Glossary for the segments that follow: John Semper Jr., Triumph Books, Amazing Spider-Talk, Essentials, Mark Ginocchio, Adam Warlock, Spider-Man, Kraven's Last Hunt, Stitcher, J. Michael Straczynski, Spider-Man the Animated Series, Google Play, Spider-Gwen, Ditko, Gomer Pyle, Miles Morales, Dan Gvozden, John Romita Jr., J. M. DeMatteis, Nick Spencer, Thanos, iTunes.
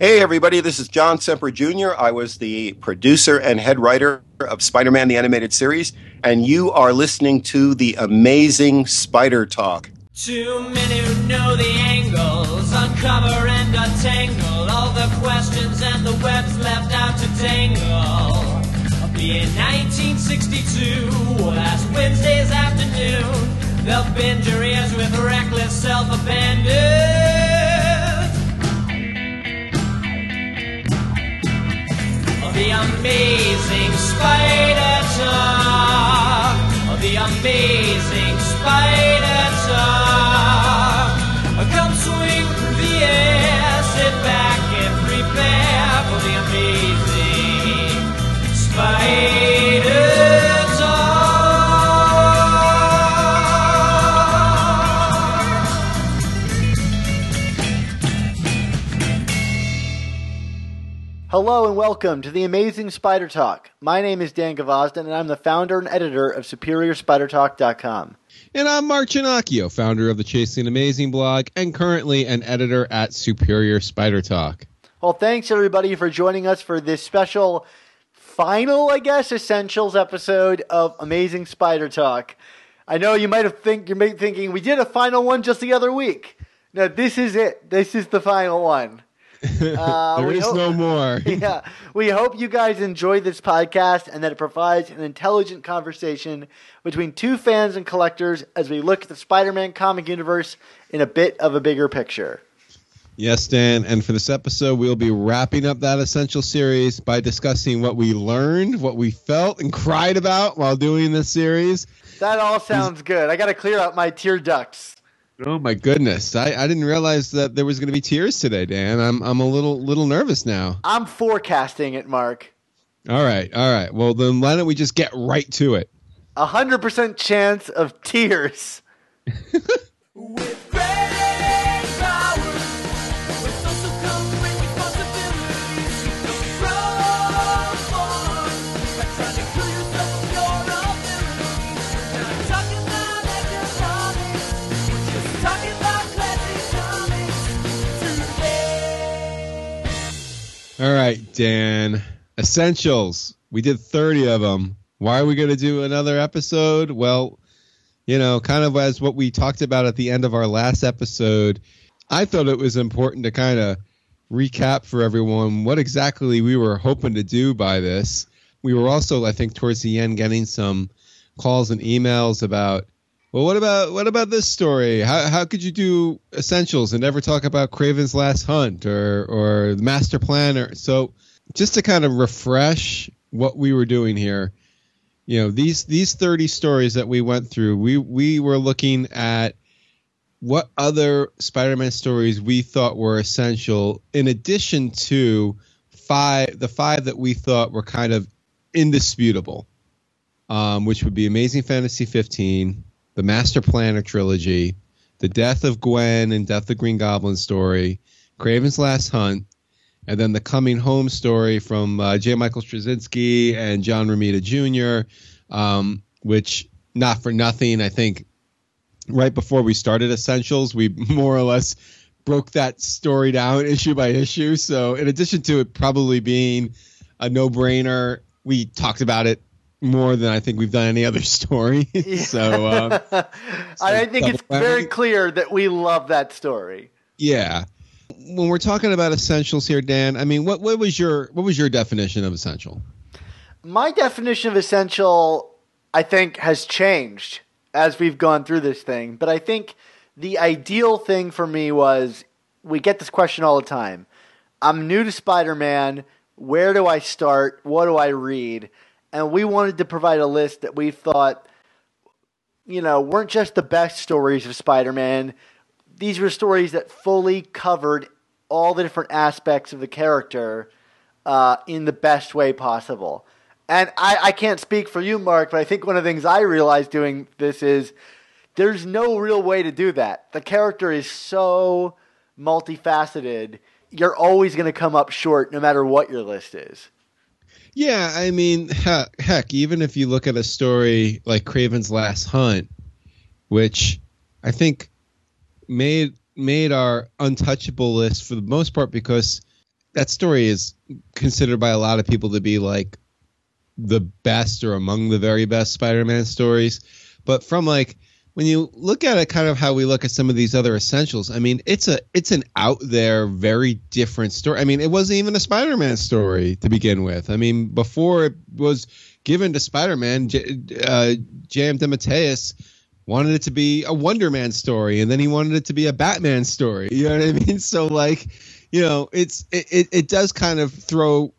Hey everybody, this is John Semper Jr. I was the producer and head writer of Spider-Man the Animated Series, and you are listening to the amazing Spider Talk. Too many who know the angles, uncover and untangle all the questions and the webs left out to dangle. In 1962, last Wednesday's afternoon, they'll bend your ears with reckless self-abandon. The Amazing Spider-Talk. The Amazing Spider-Talk. Come swing through the air, sit back and prepare for the Amazing Spider-Talk. Hello and welcome to the Amazing Spider Talk. My name is Dan Gvozden, and I'm the founder and editor of SuperiorSpiderTalk.com. And I'm Mark Ginocchio, founder of the Chasing Amazing blog and currently an editor at Superior Spider Talk. Well, thanks everybody for joining us for this special final, I guess, Essentials episode of Amazing Spider Talk. I know you might have thinking we did a final one just the other week. No, this is it. This is the final one. There is no more. Yeah. We hope you guys enjoy this podcast and that it provides an intelligent conversation between two fans and collectors as we look at the Spider-Man comic universe in a bit of a bigger picture. Yes, Dan. And for this episode, we'll be wrapping up that Essential series by discussing what we learned, what we felt and cried about while doing this series. That all sounds good. I got to clear out my tear ducts. Oh my goodness! I didn't realize that there was going to be tears today, Dan. I'm a little nervous now. I'm forecasting it, Mark. All right. Well, then why don't we just get right to it? 100% chance of tears. All right, Dan. Essentials. We did 30 of them. Why are we going to do another episode? Well, you know, kind of as what we talked about at the end of our last episode, I thought it was important to kind of recap for everyone what exactly we were hoping to do by this. We were also, I think, towards the end getting some calls and emails about, well, what about this story? How could you do Essentials and never talk about Kraven's Last Hunt or the Master Plan? So just to kind of refresh what we were doing here, you know, these 30 stories that we went through, we were looking at what other Spider-Man stories we thought were essential, in addition to the five that we thought were kind of indisputable, which would be Amazing Fantasy 15. The Master Planner trilogy, the Death of Gwen and Death of Green Goblin story, Kraven's Last Hunt, and then the Coming Home story from J. Michael Straczynski and John Romita Jr., which, not for nothing, I think right before we started Essentials, we more or less broke that story down issue by issue. So in addition to it probably being a no-brainer, we talked about it more than I think we've done any other story. So I think it's very clear that we love that story. Yeah. When we're talking about essentials here, Dan, I mean, what was your definition of essential? My definition of essential, I think, has changed as we've gone through this thing. But I think the ideal thing for me was, we get this question all the time. I'm new to Spider-Man. Where do I start? What do I read? And we wanted to provide a list that we thought, you know, weren't just the best stories of Spider-Man. These were stories that fully covered all the different aspects of the character in the best way possible. And I can't speak for you, Mark, but I think one of the things I realized doing this is there's no real way to do that. The character is so multifaceted, you're always going to come up short no matter what your list is. Yeah, I mean, heck, even if you look at a story like Kraven's Last Hunt, which I think made our untouchable list for the most part because that story is considered by a lot of people to be like the best or among the very best Spider-Man stories. But from like when you look at it, kind of how we look at some of these other Essentials, I mean, it's an out there, very different story. I mean, it wasn't even a Spider-Man story to begin with. I mean, before it was given to Spider-Man, J. M. DeMatteis wanted it to be a Wonder Man story, and then he wanted it to be a Batman story. You know what I mean? So like, you know, it does kind of throw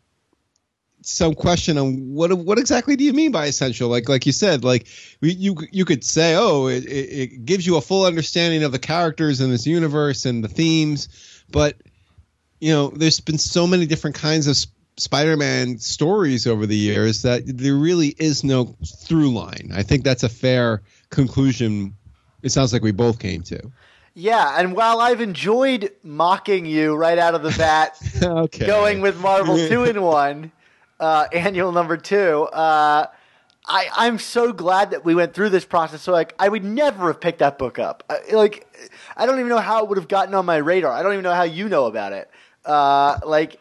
some question on what exactly do you mean by essential? Like you said, like you could say, oh, it gives you a full understanding of the characters in this universe and the themes, but you know, there's been so many different kinds of Spider-Man stories over the years that there really is no through line. I think that's a fair conclusion. It sounds like we both came to. Yeah, and while I've enjoyed mocking you right out of the bat, okay, going with Marvel 2-in-1, annual number 2, I'm so glad that we went through this process. So, like, I would never have picked that book up. Like, I don't even know how it would have gotten on my radar. I don't even know how you know about it. Like,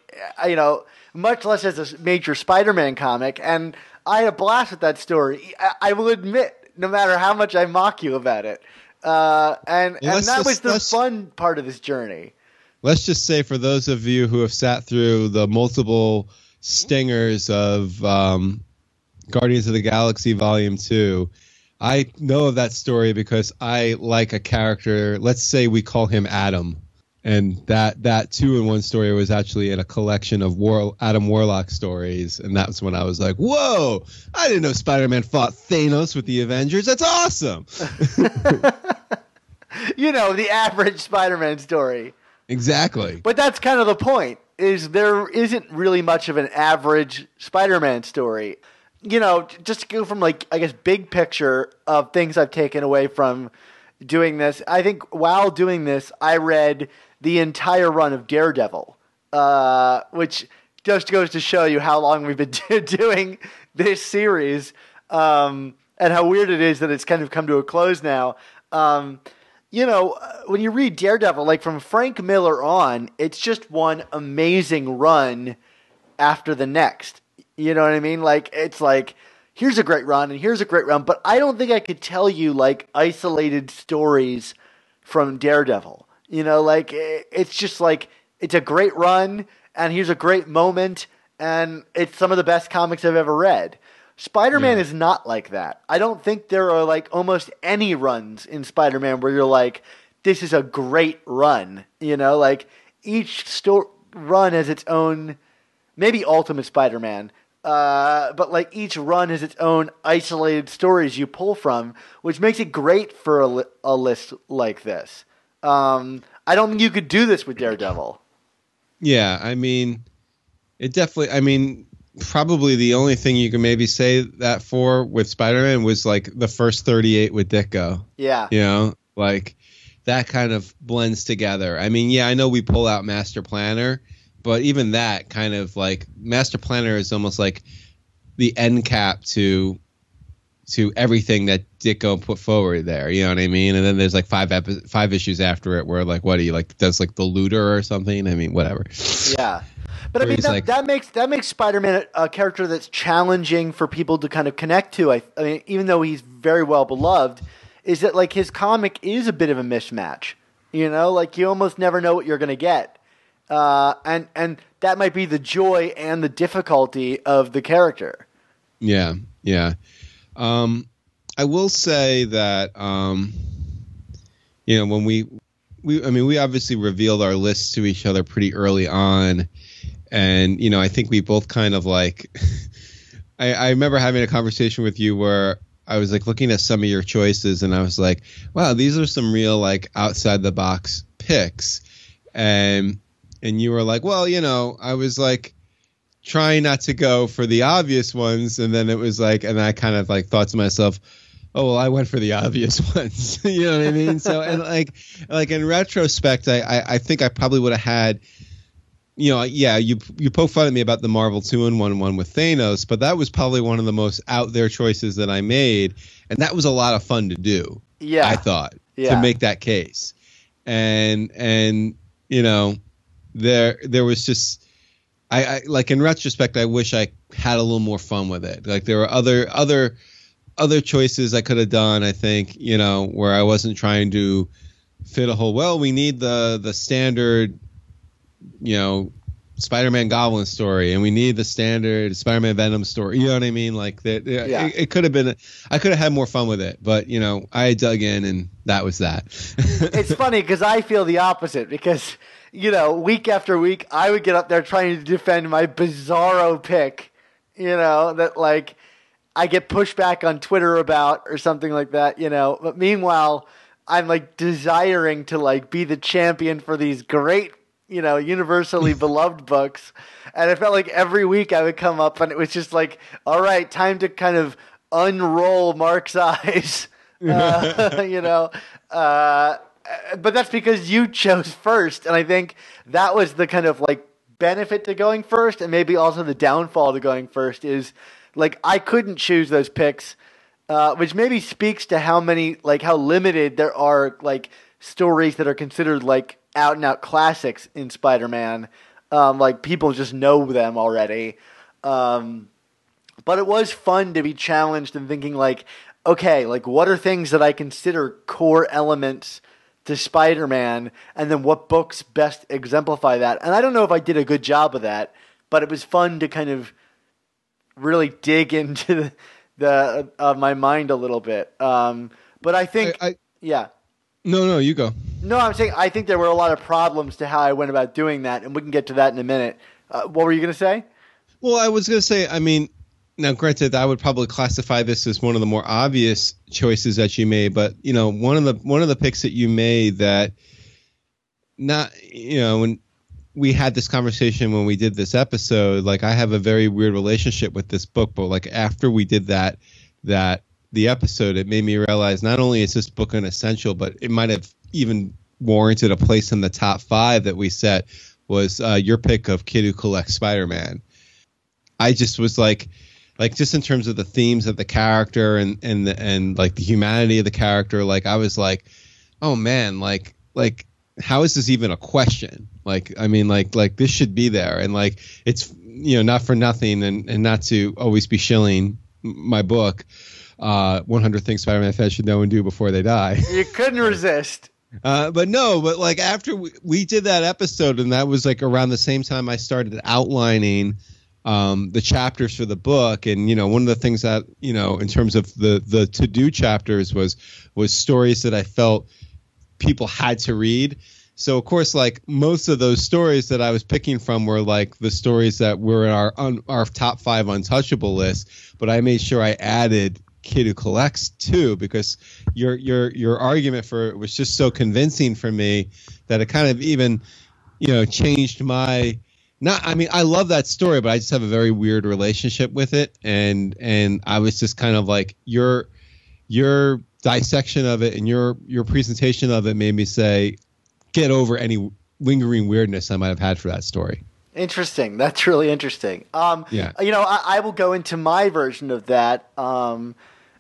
you know, much less as a major Spider-Man comic. And I had a blast with that story. I will admit, no matter how much I mock you about it. And that was the fun part of this journey. Let's just say, for those of you who have sat through the multiple stingers of Guardians of the Galaxy Volume 2, I know of that story because I like a character. Let's say we call him Adam. And that 2-in-1 story was actually in a collection of Adam Warlock stories. And that's when I was like, whoa, I didn't know Spider-Man fought Thanos with the Avengers. That's awesome. You know, the average Spider-Man story. Exactly. But that's kind of the point, is there isn't really much of an average Spider-Man story. You know, just to go from, like, I guess, big picture of things I've taken away from doing this. I think while doing this, I read the entire run of Daredevil, which just goes to show you how long we've been doing this series, and how weird it is that it's kind of come to a close now. You know, when you read Daredevil, like from Frank Miller on, it's just one amazing run after the next. You know what I mean? Like, it's like, here's a great run and here's a great run, but I don't think I could tell you like isolated stories from Daredevil. You know, like it's just like, it's a great run and here's a great moment and it's some of the best comics I've ever read. Spider-Man is not like that. I don't think there are like almost any runs in Spider-Man where you're like, this is a great run. You know, like each run has its own, maybe Ultimate Spider-Man, but like each run has its own isolated stories you pull from, which makes it great for a list like this. I don't think you could do this with Daredevil. Yeah, I mean, it definitely, I mean, probably the only thing you can maybe say that for with Spider-Man was like the first 38 with Ditko. Yeah. You know, like that kind of blends together. I mean, yeah, I know we pull out Master Planner, but even that kind of like Master Planner is almost like the end cap to everything that Ditko put forward there. You know what I mean? And then there's like five issues after it where like, what do you like, does like the looter or something? I mean, whatever. Yeah. But I mean, that makes Spider-Man a character that's challenging for people to kind of connect to. I mean, even though he's very well beloved, is that like his comic is a bit of a mismatch, you know, like you almost never know what you're going to get. And that might be the joy and the difficulty of the character. Yeah, yeah. I will say that, you know, when we obviously revealed our lists to each other pretty early on, and, you know, I think we both kind of like, I remember having a conversation with you where I was like looking at some of your choices and I was like, wow, these are some real like outside the box picks. And you were like, well, you know, I was like trying not to go for the obvious ones. And then it was like, and I kind of like thought to myself, oh, well, I went for the obvious ones. You know what I mean? So, and like in retrospect, I think I probably would have had, you know, yeah, you poke fun at me about the Marvel 2-in-1 with Thanos, but that was probably one of the most out there choices that I made. And that was a lot of fun to do. Yeah, I thought to make that case. And, you know, there was just I like in retrospect, I wish I had a little more fun with it. Like there were other choices I could have done, I think, you know, where I wasn't trying to fit a whole, well, we need the standard, you know, Spider-Man Goblin story, and we need the standard Spider-Man Venom story. You know what I mean? Like that. Yeah. It could have been. I could have had more fun with it, but you know, I dug in, and that was that. It's funny because I feel the opposite because you know, week after week, I would get up there trying to defend my bizarro pick. You know that like I get pushed back on Twitter about or something like that. You know, but meanwhile, I'm like desiring to like be the champion for these great, you know, universally beloved books. And I felt like every week I would come up and it was just like, all right, time to kind of unroll Mark's eyes, you know? But that's because you chose first. And I think that was the kind of like benefit to going first. And maybe also the downfall to going first is like, I couldn't choose those picks, which maybe speaks to how many, like how limited there are like stories that are considered like out and out classics in Spider-Man. Like people just know them already. But it was fun to be challenged and thinking like, okay, like what are things that I consider core elements to Spider-Man, and then what books best exemplify that? And I don't know if I did a good job of that, but it was fun to kind of really dig into the my mind a little bit. But I think, yeah. No, you go. No, I'm saying I think there were a lot of problems to how I went about doing that, and we can get to that in a minute. What were you going to say? Well, I was going to say, I mean, now granted, I would probably classify this as one of the more obvious choices that you made, but you know, one of the picks that you made that not, you know, when we had this conversation when we did this episode, like I have a very weird relationship with this book, but like after we did that. The episode, it made me realize not only is this book an essential, but it might have even warranted a place in the top 5 that we set was your pick of Kid Who Collects Spider-Man. I just was like just in terms of the themes of the character and like the humanity of the character, like I was like, oh man, like how is this even a question? Like, I mean, like this should be there, and like it's, you know, not for nothing and not to always be shilling my book. 100 Things Spider-Man Fans Should Know and Do Before They Die. You couldn't resist. But like after we did that episode, and that was like around the same time I started outlining the chapters for the book. And, you know, one of the things that, you know, in terms of the to-do chapters was stories that I felt people had to read. So, of course, like most of those stories that I was picking from were like the stories that were in our top 5 untouchable list. But I made sure I added Kid Who Collects too, because your argument for it was just so convincing for me that it kind of even, you know, changed my I love that story, but I just have a very weird relationship with it, and I was just kind of like your dissection of it and your presentation of it made me say, get over any lingering weirdness I might have had for that story. Interesting. That's really interesting. Yeah. You know, I will go into my version of that.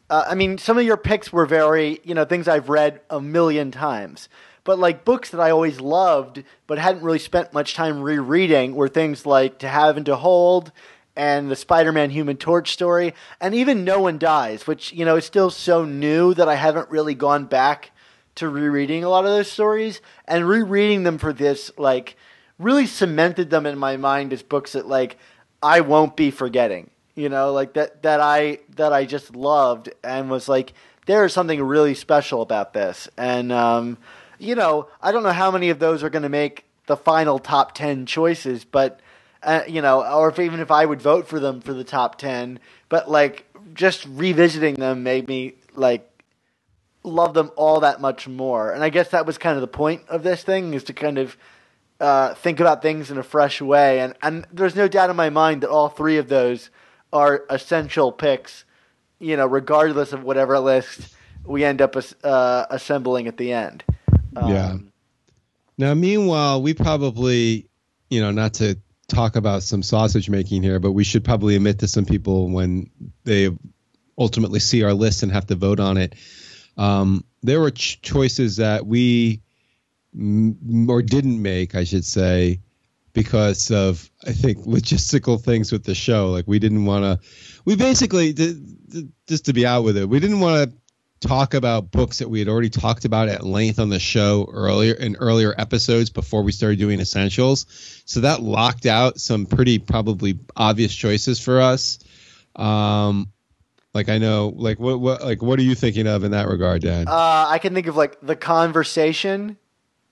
I mean, some of your picks were very, you know, things I've read a million times. But, like, books that I always loved but hadn't really spent much time rereading were things like To Have and To Hold and the Spider-Man Human Torch story, and even No One Dies, which, you know, is still so new that I haven't really gone back to rereading a lot of those stories. And rereading them for this, like, really cemented them in my mind as books that, like, I won't be forgetting. You know, like that I just loved and was like, there is something really special about this. And, you know, I don't know how many of those are going to make the final top 10 choices, but, you know, or even if I would vote for them for the top 10, but like just revisiting them made me like love them all that much more. And I guess that was kind of the point of this thing, is to kind of think about things in a fresh way. And there's no doubt in my mind that all 3 of those are essential picks, you know, regardless of whatever list we end up assembling at the end. Yeah. Now, meanwhile, we probably, you know, not to talk about some sausage making here, but we should probably admit to some people when they ultimately see our list and have to vote on it. There were choices that we didn't make, I should say, because of, I think, logistical things with the show. Like, we didn't want to, we basically, just to be out with it, we didn't want to talk about books that we had already talked about at length on the show in earlier episodes before we started doing Essentials. So that locked out some pretty probably obvious choices for us. Like, I know, like, what are you thinking of in that regard, Dan? I can think of, like, The Conversation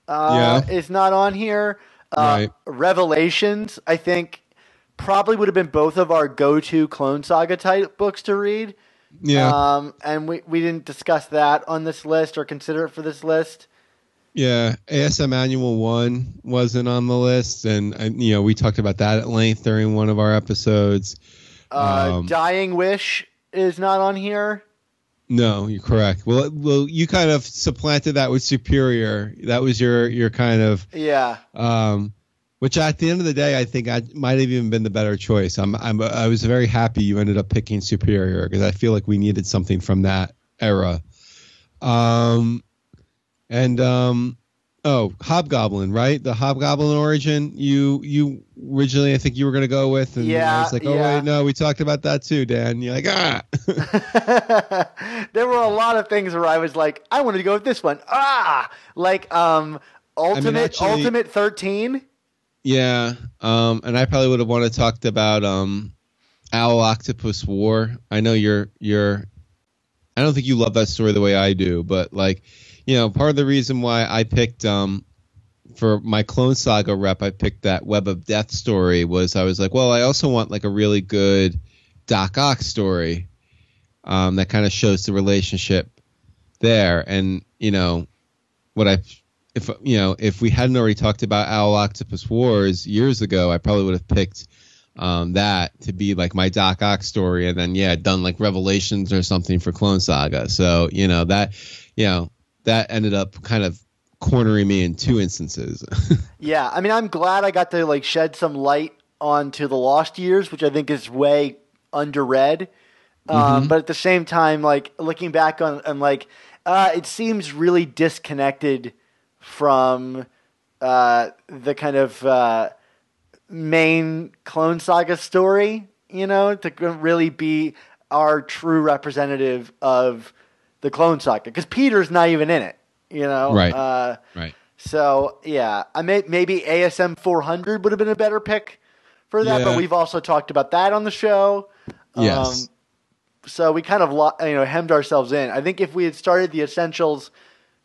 is not on here. Right. Revelations, I think, probably would have been both of our go-to Clone Saga type books to read. Yeah. And we didn't discuss that on this list or consider it for this list. Yeah. ASM Annual 1 wasn't on the list. And, you know, we talked about that at length during one of our episodes. Dying Wish is not on here. No, you're correct. Well, you kind of supplanted that with Superior. That was your kind of which at the end of the day, I think I might have even been the better choice. I was very happy you ended up picking Superior because I feel like we needed something from that era. Hobgoblin, right? The Hobgoblin origin you originally I think you were going to go with. And I was like, wait, no, we talked about that too, Dan. You're like, There were a lot of things where I was like, I wanted to go with this one. Ultimate 13. Yeah. And I probably would have wanted to talked about Owl Octopus War. I know I don't think you love that story the way I do, but like, you know, part of the reason why I picked for my Clone Saga rep, I picked that Web of Death story was I was like, well, I also want like a really good Doc Ock story that kind of shows the relationship there. And, you know, if we hadn't already talked about Owl Octopus Wars years ago, I probably would have picked that to be like my Doc Ock story. And then, done like Revelations or something for Clone Saga. So, you know, that ended up kind of cornering me in two instances. Yeah. I mean, I'm glad I got to like shed some light onto the Lost Years, which I think is way underread. But at the same time, like looking back on, I'm like, it seems really disconnected from the kind of main Clone Saga story, you know, to really be our true representative of the Clone Saga, because Peter's not even in it, you know? Right. Right. So, yeah, I maybe ASM 400 would have been a better pick for that, but we've also talked about that on the show. Yes. So we kind of, hemmed ourselves in. I think if we had started the Essentials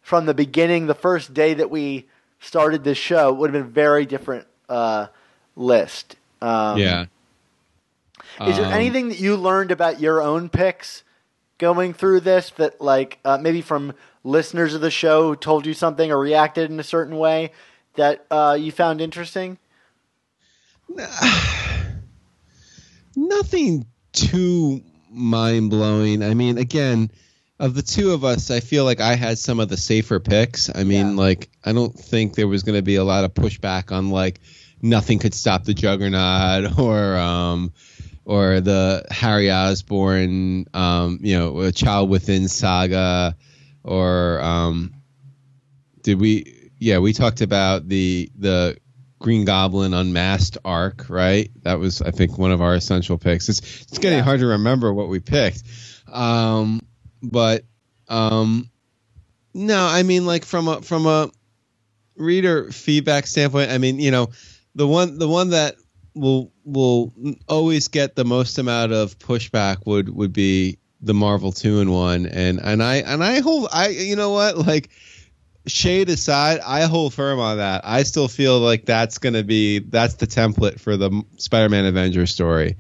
from the beginning, the first day that we started this show, it would have been a very different list. Is there anything that you learned about your own picks going through this that like maybe from listeners of the show who told you something or reacted in a certain way that you found interesting? Nothing too mind-blowing. I mean, again, of the two of us, I feel like I had some of the safer picks. I mean, like, I don't think there was going to be a lot of pushback on like Nothing Could Stop the Juggernaut or the Harry Osborn, A Child Within saga, or we talked about the Green Goblin Unmasked arc, right? That was, I think, one of our essential picks. It's getting hard to remember what we picked. No, I mean, like from a reader feedback standpoint, I mean, you know, the one that will always get the most amount of pushback would be the Marvel 2-in-1, and I hold you know what, like, shade aside, I hold firm on that. I still feel like that's the template for the Spider-Man Avengers story.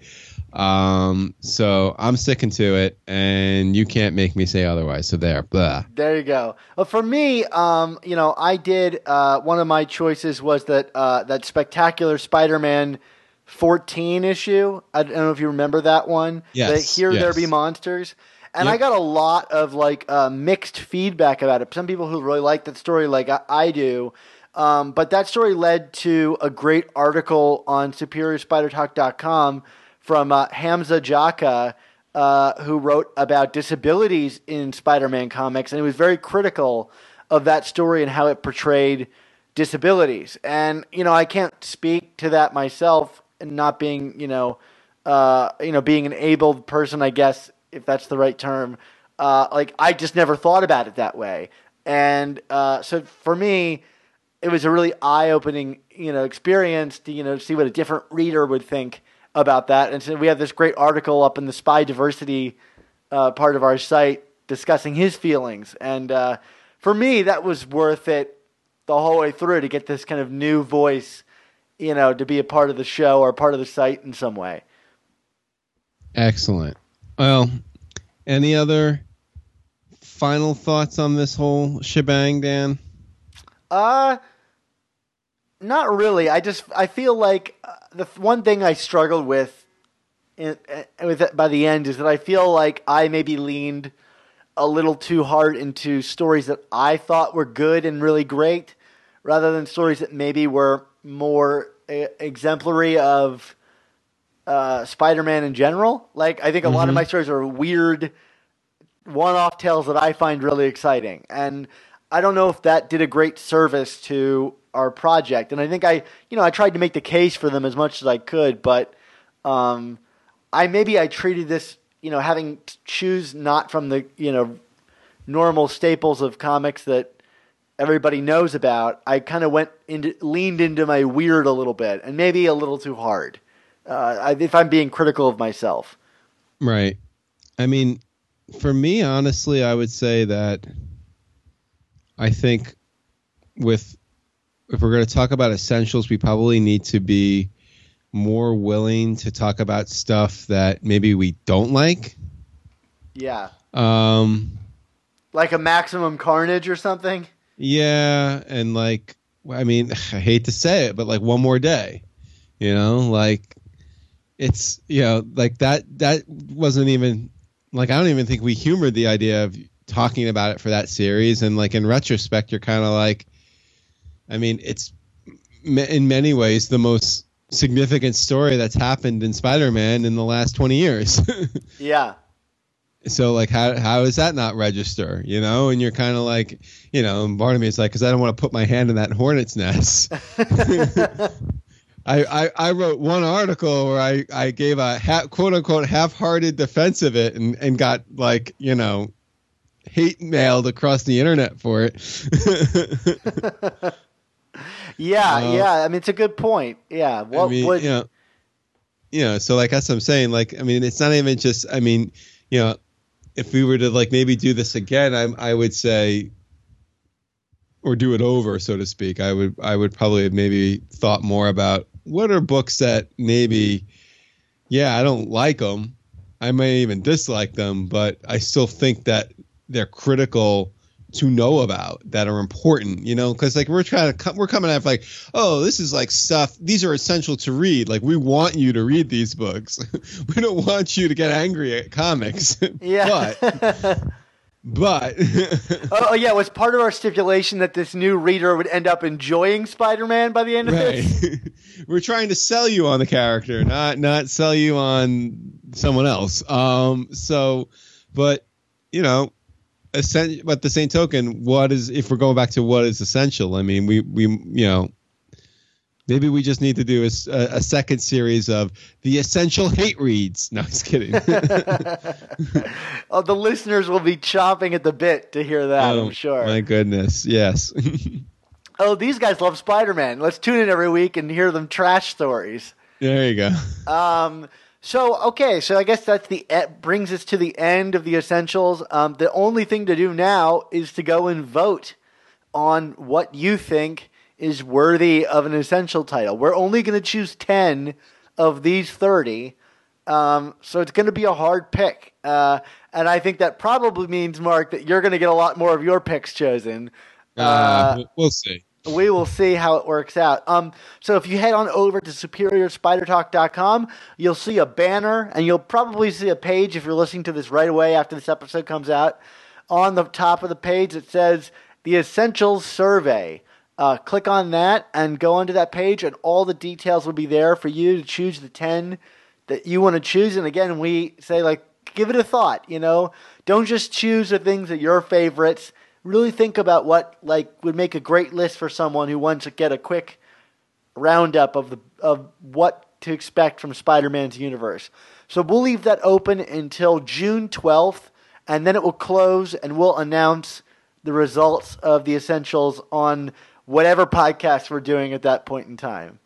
So I'm sticking to it, and you can't make me say otherwise. So there, blah. There you go. Well, for me, I did. One of my choices was that spectacular Spider-Man 14 issue. I don't know if you remember that one. Yes. The There Be Monsters. And I got a lot of like mixed feedback about it. Some people who really liked that story, like I do. But that story led to a great article on SuperiorSpiderTalk.com from Hamza Jaka, who wrote about disabilities in Spider-Man comics. And he was very critical of that story and how it portrayed disabilities. And, you know, I can't speak to that myself, and not being, being an abled person, I guess, if that's the right term. I just never thought about it that way. And so for me, it was a really eye-opening, experience to, see what a different reader would think about that. And so we have this great article up in the Spy Diversity part of our site discussing his feelings. And for me, that was worth it the whole way through, to get this kind of new voice, to be a part of the show or part of the site in some way. Excellent. Well, any other final thoughts on this whole shebang, Dan? Not really. I feel like the one thing I struggled with by the end is that I feel like I maybe leaned a little too hard into stories that I thought were good and really great, rather than stories that maybe were more exemplary of Spider-Man in general. Like, I think a lot of my stories are weird one-off tales that I find really exciting, and I don't know if that did a great service to our project. And I think I tried to make the case for them as much as I could, but I treated this, having to choose not from the, normal staples of comics that everybody knows about. I kind of leaned into my weird a little bit, and maybe a little too hard, if I'm being critical of myself. Right. I mean, for me, honestly, I would say that I think if we're going to talk about Essentials, we probably need to be more willing to talk about stuff that maybe we don't like. Yeah. Like a Maximum Carnage or something? Yeah. And I hate to say it, but One More Day, it's, that wasn't even I don't even think we humored the idea of talking about it for that series. And in retrospect, you're kind of it's in many ways the most significant story that's happened in Spider-Man in the last 20 years. Yeah. So how does that not register, And you're kind of and Barnaby's because I don't want to put my hand in that hornet's nest. I wrote one article where I gave a quote unquote half-hearted defense of it and got hate mailed across the internet for it. Yeah. I mean, it's a good point. Yeah. That's what I'm saying. It's not even just, if we were to maybe do this again, I would say, or do it over, so to speak, I would probably have maybe thought more about what are books that maybe, I don't like them. I may even dislike them, but I still think that they're critical to know about, that are important, because we're coming at this is stuff, these are essential to read. We want you to read these books. We don't want you to get angry at comics. Yeah. But. It was part of our stipulation that this new reader would end up enjoying Spider-Man by the end of this. We're trying to sell you on the character, not sell you on someone else. But the same token, if we're going back to what is essential? I mean, we maybe we just need to do a second series of the essential hate reads. No, I'm just kidding. The listeners will be chomping at the bit to hear that. I'm sure. My goodness, yes. These guys love Spider-Man. Let's tune in every week and hear them trash stories. There you go. So I guess brings us to the end of the Essentials. The only thing to do now is to go and vote on what you think is worthy of an Essential title. We're only going to choose 10 of these 30, so it's going to be a hard pick. And I think that probably means, Mark, that you're going to get a lot more of your picks chosen. We'll see. We will see how it works out. So if you head on over to SuperiorSpiderTalk.com, you'll see a banner, and you'll probably see a page if you're listening to this right away after this episode comes out. On the top of the page, it says The Essentials Survey. Click on that and go onto that page, and all the details will be there for you to choose the 10 that you want to choose. And again, we say, give it a thought. Don't just choose the things that your favorites. really think about what would make a great list for someone who wants to get a quick roundup of what to expect from Spider-Man's universe. So we'll leave that open until June 12th, and then it will close, and we'll announce the results of the Essentials on whatever podcast we're doing at that point in time.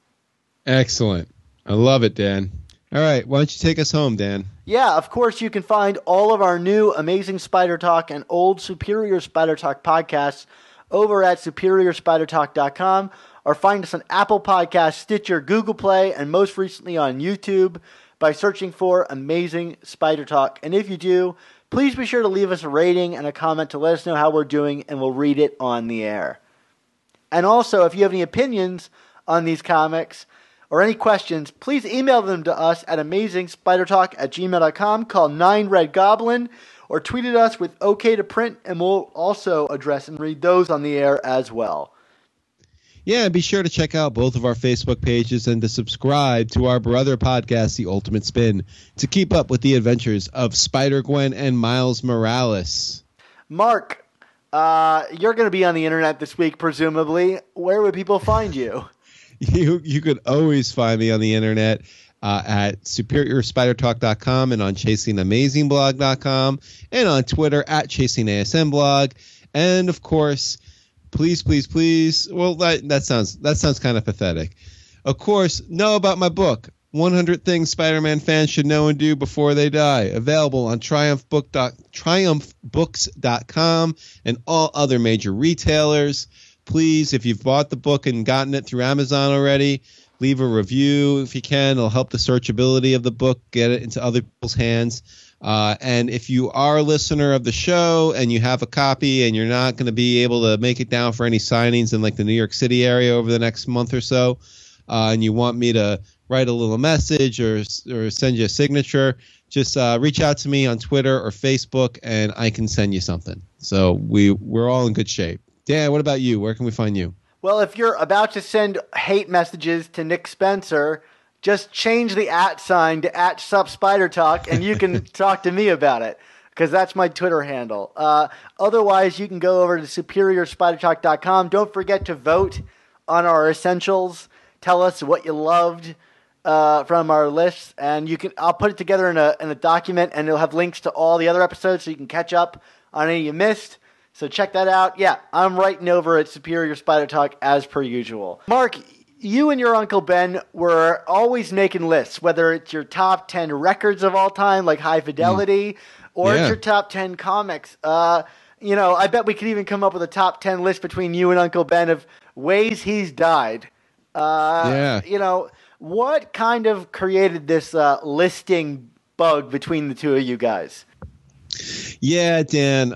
Excellent. I love it, Dan. All right, why don't you take us home, Dan? Yeah, of course, you can find all of our new Amazing Spider Talk and old Superior Spider Talk podcasts over at SuperiorSpiderTalk.com, or find us on Apple Podcasts, Stitcher, Google Play, and most recently on YouTube by searching for Amazing Spider Talk. And if you do, please be sure to leave us a rating and a comment to let us know how we're doing, and we'll read it on the air. And also, if you have any opinions on these comics or any questions, please email them to us at amazingspidertalk@gmail.com, call 9RedGoblin, or tweet at us with OK to print, and we'll also address and read those on the air as well. Yeah, and be sure to check out both of our Facebook pages and to subscribe to our brother podcast, The Ultimate Spin, to keep up with the adventures of Spider-Gwen and Miles Morales. Mark, you're going to be on the internet this week, presumably. Where would people find you? You could always find me on the internet at SuperiorSpiderTalk.com and on ChasingAmazingBlog.com and on Twitter at ChasingASMBlog. And, of course, please. Well, that sounds kind of pathetic. Of course, know about my book, 100 Things Spider-Man Fans Should Know and Do Before They Die, available on TriumphBooks.com and all other major retailers. Please, if you've bought the book and gotten it through Amazon already, leave a review if you can. It'll help the searchability of the book, get it into other people's hands. And if you are a listener of the show and you have a copy and you're not going to be able to make it down for any signings in the New York City area over the next month or so, and you want me to write a little message or send you a signature, just reach out to me on Twitter or Facebook and I can send you something. So we're all in good shape. Dan, what about you? Where can we find you? Well, if you're about to send hate messages to Nick Spencer, just change the @ sign to @SupSpiderTalk, and you can talk to me about it, because that's my Twitter handle. Otherwise, you can go over to SuperiorSpiderTalk.com. Don't forget to vote on our Essentials. Tell us what you loved from our lists, and I'll put it together in a document, and it'll have links to all the other episodes, so you can catch up on any you missed. So check that out. Yeah, I'm writing over at Superior Spider Talk as per usual. Mark, you and your Uncle Ben were always making lists, whether it's your top 10 records of all time, like High Fidelity, or it's your top 10 comics. I bet we could even come up with a top 10 list between you and Uncle Ben of ways he's died. What kind of created this listing bug between the two of you guys? Yeah, Dan, the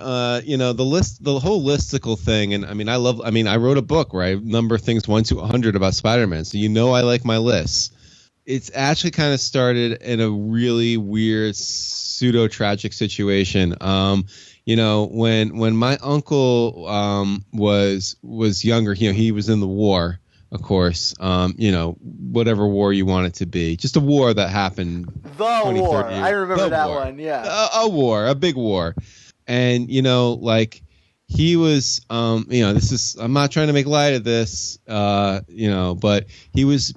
whole listicle thing. And I wrote a book where I number things 1 to 100 about Spider-Man. So, I like my lists. It's actually kind of started in a really weird pseudo tragic situation. When my uncle was younger, he was in the war, of course, whatever war you want it to be. Just a war that happened. The war. I remember that one, yeah. A war, a big war. And, he was, I'm not trying to make light of this, but he was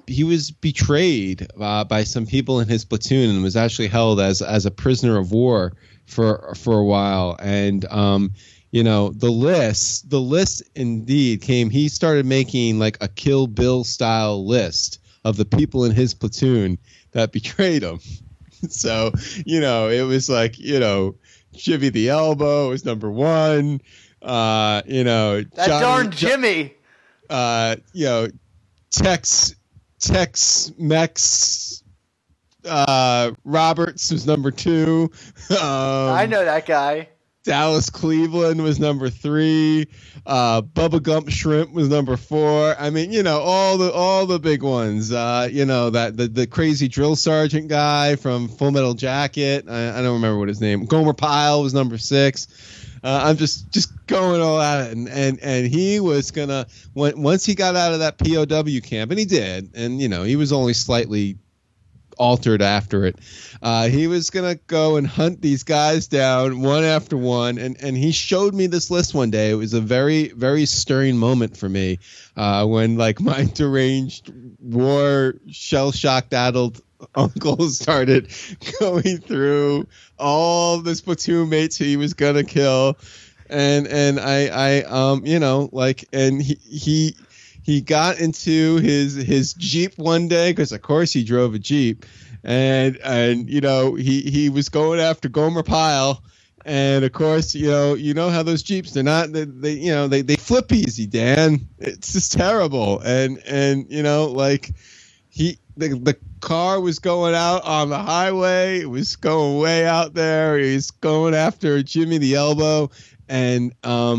betrayed by some people in his platoon and was actually held as a prisoner of war for a while. And, the list indeed came. He started making a Kill Bill style list of the people in his platoon that betrayed him. So, it was Jimmy the Elbow was number 1. That darn Jimmy. Tex Mex Roberts was number 2. I know that guy. Dallas Cleveland was number 3. Bubba Gump Shrimp was number 4. All the big ones. That the crazy drill sergeant guy from Full Metal Jacket. I don't remember what his name. Gomer Pyle was number 6. I'm just going all at it, and he was gonna once he got out of that POW camp, and he did, and he was only slightly altered after it. He was going to go and hunt these guys down one after one. And he showed me this list one day. It was a very, very stirring moment for me when like my deranged war shell-shocked adult uncle started going through all the platoon mates he was going to kill. And I you know, like, and he got into his Jeep one day, because of course he drove a Jeep, and you know, he was going after Gomer Pyle, and of course, you know how those Jeeps, they're not, they you know, they flip easy, Dan. It's just terrible. And you know, like, the car was going out on the highway. It was going way out there. He's going after Jimmy the Elbow, and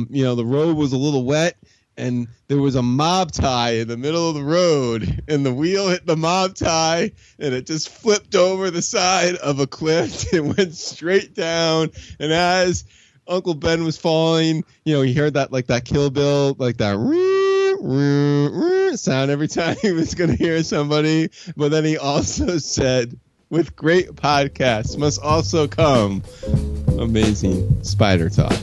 you know, the road was a little wet. And there was a mob tie in the middle of the road, and the wheel hit the mob tie, and it just flipped over the side of a cliff. It went straight down. And as Uncle Ben was falling, you know, he heard that, like that Kill Bill, like that sound every time he was going to hear somebody. But then he also said, with great podcasts must also come amazing spider talk.